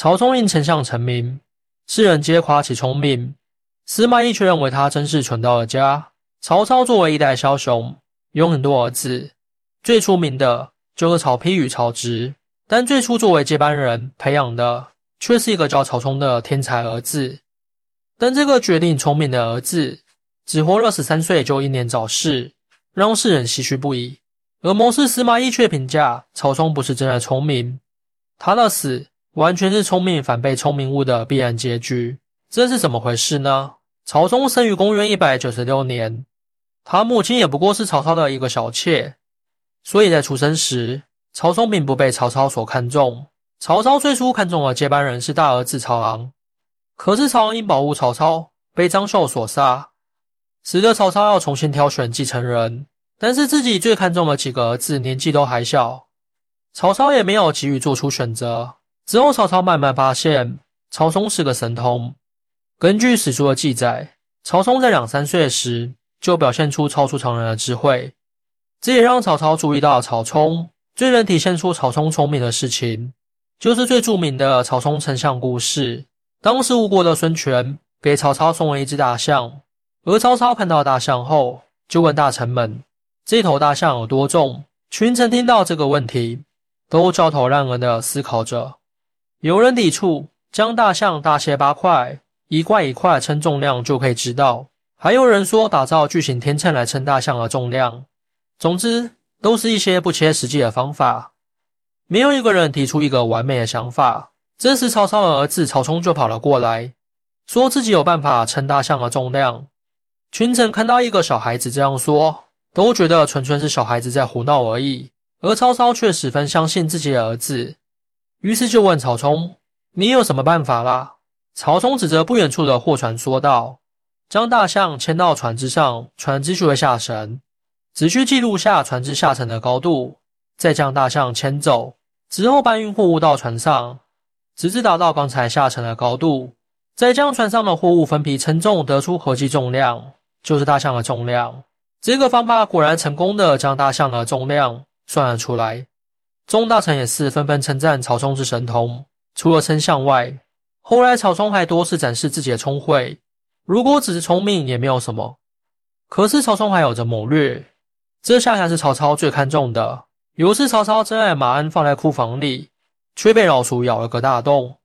曹仲胤丞相成名，世人皆夸其聪明，司马懿却认为他真是蠢到了家。曹操作为一代枭雄，有很多儿子，最出名的就是曹丕与曹植，但最初作为接班人培养的却是一个叫曹冲的天才儿子。但这个绝顶聪明的儿子只活了13岁就英年早逝，让世人唏嘘不已。而谋士司马懿却评价曹冲不是真的聪明，他的死完全是聪明反被聪明误的必然结局。这是怎么回事呢？曹冲生于公元196年，他母亲也不过是曹操的一个小妾，所以在出生时，曹冲并不被曹操所看重。曹操最初看重的接班人是大儿子曹昂，可是曹昂因保护曹操被张绣所杀，使得曹操要重新挑选继承人，但是自己最看重的几个儿子年纪都还小，曹操也没有急于做出选择。之后曹操慢慢发现曹冲是个神童，根据史书的记载，曹冲在2-3岁时就表现出超出常人的智慧，这也让曹操注意到了曹冲。最能体现出曹冲聪明的事情，就是最著名的曹冲丞相故事。当时吴国的孙权给曹操送了一只大象，而曹操看到大象后就问大臣们，这头大象有多重？群臣听到这个问题都焦头烂额地思考着，有人抵触，将大象大卸8块，一块一块称重量就可以知道，还有人说打造巨型天秤来称大象的重量。总之都是一些不切实际的方法，没有一个人提出一个完美的想法。这时曹操的儿子曹冲就跑了过来，说自己有办法称大象的重量。群臣看到一个小孩子这样说，都觉得纯粹是小孩子在胡闹而已，而曹操却十分相信自己的儿子，于是就问曹冲，你有什么办法啦？曹冲指着不远处的货船说道，将大象牵到船只上，船只就会下沉，只需记录下船只下沉的高度，再将大象牵走，之后搬运货物到船上，直至达到刚才下沉的高度，再将船上的货物分批称重，得出合计重量，就是大象的重量。这个方法果然成功地将大象的重量算了出来，众大臣也是纷纷称赞曹冲是神童。除了称象外，后来曹冲还多次展示自己的聪慧，如果只是聪明也没有什么，可是曹冲还有着谋略，这恰恰是曹操最看重的。有次曹操真爱马鞍放在库房里，却被老鼠咬了个大洞，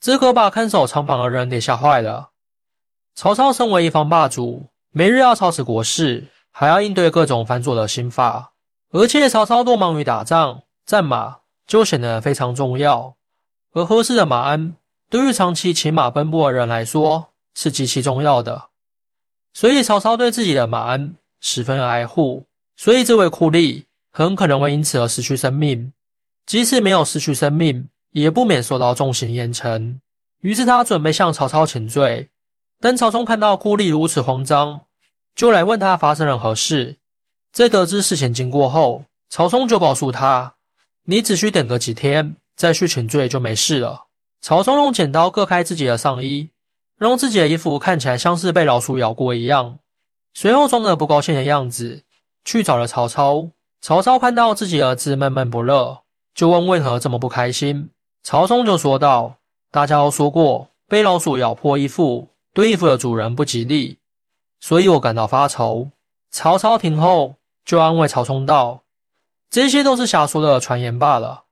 这可把看守仓房的人给吓坏了。曹操身为一方霸主，每日要操持国事，还要应对各种繁琐的刑罚，而且曹操多忙于打仗，战马就显得非常重要。而合适的马鞍对于长期骑马奔波的人来说是极其重要的，所以曹操对自己的马鞍十分爱护，所以这位酷吏很可能会因此而失去生命，即使没有失去生命，也不免受到重刑严惩。于是他准备向曹操请罪，但曹冲看到酷吏如此慌张，就来问他发生了何事。在得知事情经过后，曹冲就告诉他，你只需等个几天再去请罪就没事了。曹冲用剪刀割开自己的上衣，让自己的衣服看起来像是被老鼠咬过一样，随后装着不高兴的样子去找了曹操。曹操看到自己儿子闷闷不乐，就问为何这么不开心。曹冲就说道，大家都说过被老鼠咬破衣服对衣服的主人不吉利，所以我感到发愁。曹操听后就安慰曹冲道，这些都是瞎说的传言罢了，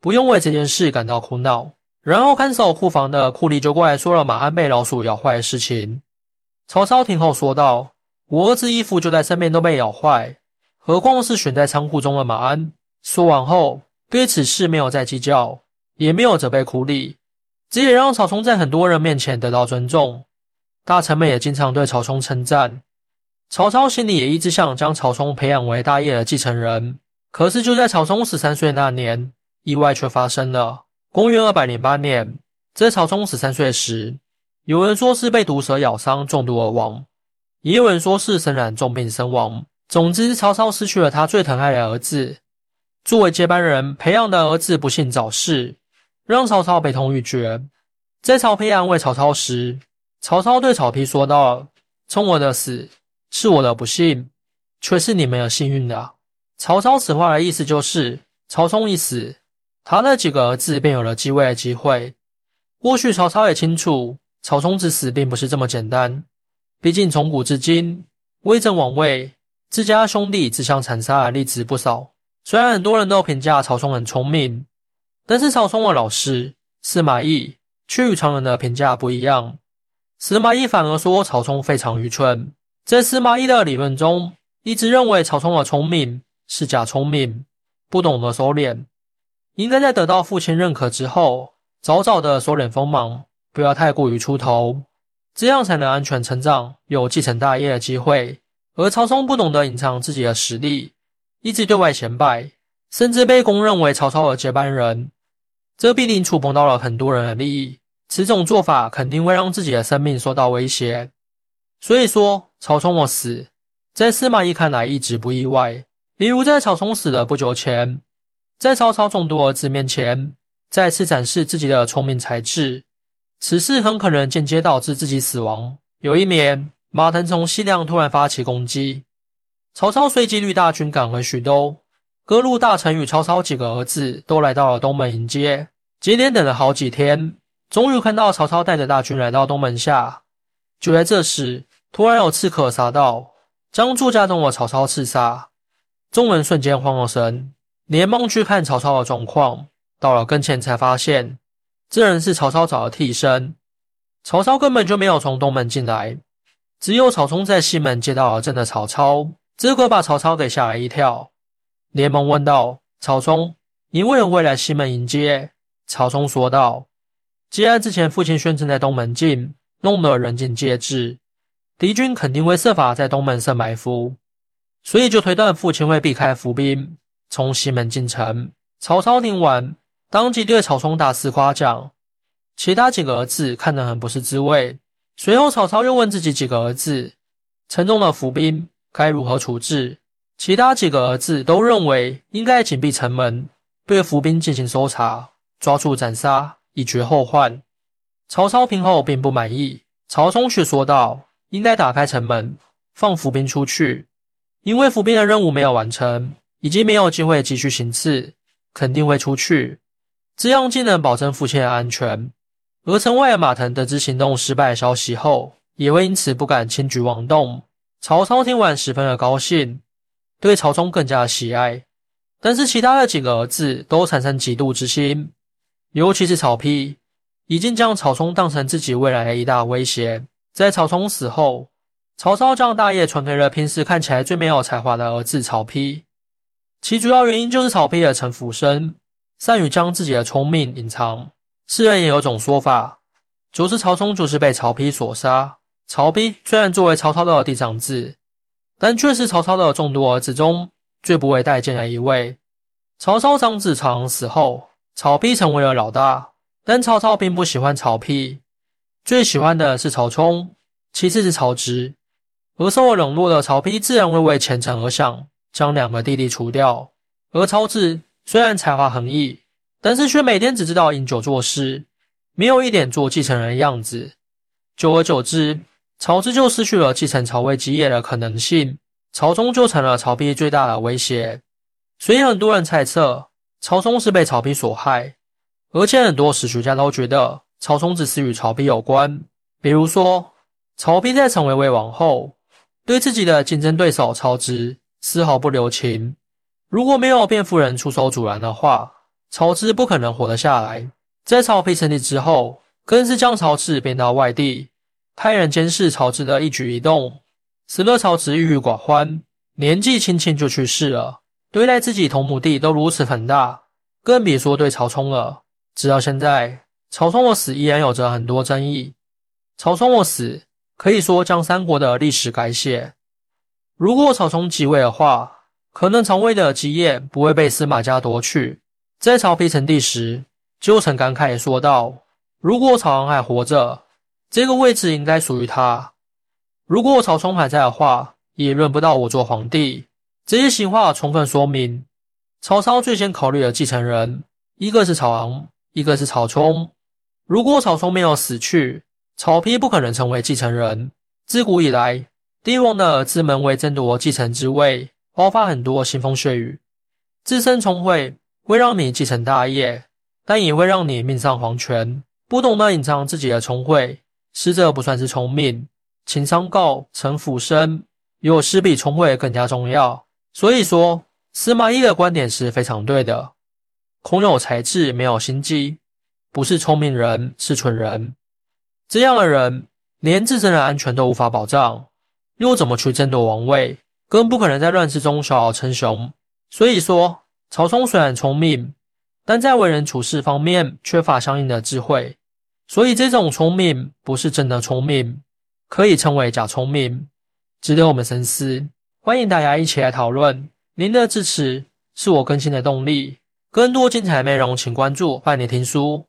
不用为这件事感到苦恼。然后看守库房的库吏就过来说了马鞍被老鼠咬坏的事情。曹操听后说道，我儿子衣服就在身边都被咬坏，何况是悬在仓库中的马鞍。说完后对此事没有再计较，也没有责备库吏，这也让曹冲在很多人面前得到尊重，大臣们也经常对曹冲称赞。曹操心里也一直想将曹冲培养为大业的继承人，可是就在曹冲13岁那年，意外却发生了。公元208年，在曹冲13岁时，有人说是被毒蛇咬伤中毒而亡，也有人说是身染重病身亡。总之曹操失去了他最疼爱的儿子，作为接班人培养的儿子不幸早逝，让曹操悲痛欲绝。在曹丕安慰曹操时，曹操对曹丕说道，冲我的死是我的不幸，却是你们的幸运啊。曹操此话的意思就是，曹冲一死，他那几个儿子便有了继位的机会，或许曹操也清楚，曹冲之死并不是这么简单。毕竟从古至今，威震王位，自家兄弟自相残杀的例子不少。虽然很多人都评价曹冲很聪明，但是曹冲的老师司马懿却与常人的评价不一样。司马懿反而说曹冲非常愚蠢。在司马懿的理论中，一直认为曹冲的聪明是假聪明，不懂得收敛，应该在得到父亲认可之后，早早的收敛锋芒，不要太过于出头，这样才能安全成长，有继承大业的机会。而曹冲不懂得隐藏自己的实力，一直对外显摆，甚至被公认为曹操的接班人，这必定触碰到了很多人的利益，此种做法肯定会让自己的生命受到威胁。所以说，曹冲的死，在司马懿看来一直不意外。例如在曹冲死的不久前，在曹操众多儿子面前，再次展示自己的聪明才智，此事很可能间接导致自己死亡。有一年，马腾从西凉突然发起攻击，曹操随即率大军赶回许都，各路大臣与曹操几个儿子都来到了东门迎接。接连等了好几天，终于看到曹操带着大军来到东门下。就在这时，突然有刺客杀到，将住家中的曹操刺杀。众人瞬间慌了神，连忙去看曹操的状况。到了跟前才发现，这人是曹操找的替身。曹操根本就没有从东门进来，只有曹冲在西门接到了阵的曹操，这可把曹操给吓了一跳，连忙问道：“曹冲，你为何会来西门迎接？”曹冲说道：“既然之前父亲宣称在东门进，弄得人尽皆知，敌军肯定会设法在东门设埋伏，所以就推断父亲会避开伏兵，从西门进城。”曹操听完，当即对曹冲大肆夸奖，其他几个儿子看得很不是滋味。随后曹操又问自己几个儿子，城中的伏兵该如何处置，其他几个儿子都认为应该紧闭城门，对伏兵进行搜查，抓住斩杀，以绝后患。曹操听后并不满意，曹冲却说道：“应该打开城门，放伏兵出去，因为伏兵的任务没有完成，已经没有机会继续行刺，肯定会出去，这样既能保证父亲的安全。”而城外的马腾得知行动失败的消息后，也会因此不敢轻举妄动。曹操听完十分的高兴，对曹冲更加的喜爱，但是其他的几个儿子都产生嫉妒之心，尤其是曹丕，已经将曹冲当成自己未来的一大威胁。在曹冲死后，曹操将大业传给了平时看起来最没有才华的儿子曹丕，其主要原因就是曹丕的城府深，善于将自己的聪明隐藏。世人也有种说法，就是曹冲就是被曹丕所杀。曹丕虽然作为曹操的嫡长子，但却是曹操的众多儿子中最不为待见的一位。曹操长子曹昂死后，曹丕成为了老大，但曹操并不喜欢曹丕，最喜欢的是曹冲，其次是曹植。而受了冷落的曹丕自然会为前程而想，将两个弟弟除掉。而曹植虽然才华横溢，但是却每天只知道饮酒作诗，没有一点做继承人的样子。久而久之，曹植就失去了继承曹魏基业的可能性，曹冲就成了曹丕最大的威胁。所以很多人猜测曹冲是被曹丕所害，而且很多史学家都觉得曹冲之死与曹丕有关。比如说，曹丕在成为魏王后，对自己的竞争对手曹植丝毫不留情，如果没有变夫人出手阻拦的话，曹植不可能活得下来。在曹丕成立之后，更是将曹植贬到外地，派人监视曹植的一举一动，使得曹植郁郁寡欢，年纪轻轻就去世了。对待自己同母弟都如此狠大，更别说对曹冲了。直到现在，曹冲的死依然有着很多争议。曹冲的死可以说将三国的历史改写。如果曹冲继位的话，可能曹魏的基业不会被司马家夺去。在曹丕称帝时，就曾感慨说道：“如果曹昂还活着，这个位置应该属于他；如果曹冲还在的话，也轮不到我做皇帝。”这些行话充分说明，曹操最先考虑的继承人，一个是曹昂，一个是曹冲。如果曹冲没有死去，曹丕不可能成为继承人。自古以来，帝王的儿子们为争夺继承之位，爆发很多腥风血雨。自身聪慧会让你继承大业，但也会让你命丧黄泉。不懂得隐藏自己的聪慧，师者不算是聪明。秦商告、陈辅生也有师比聪慧更加重要。所以说，司马懿的观点是非常对的。空有才智没有心机，不是聪明人，是蠢人。这样的人连自身的安全都无法保障，又怎么去争夺王位？更不可能在乱世中小小称雄。所以说，曹冲虽然聪明，但在为人处事方面缺乏相应的智慧，所以这种聪明不是真的聪明，可以称为假聪明，值得我们深思。欢迎大家一起来讨论，您的支持是我更新的动力。更多精彩内容请关注伴你听书。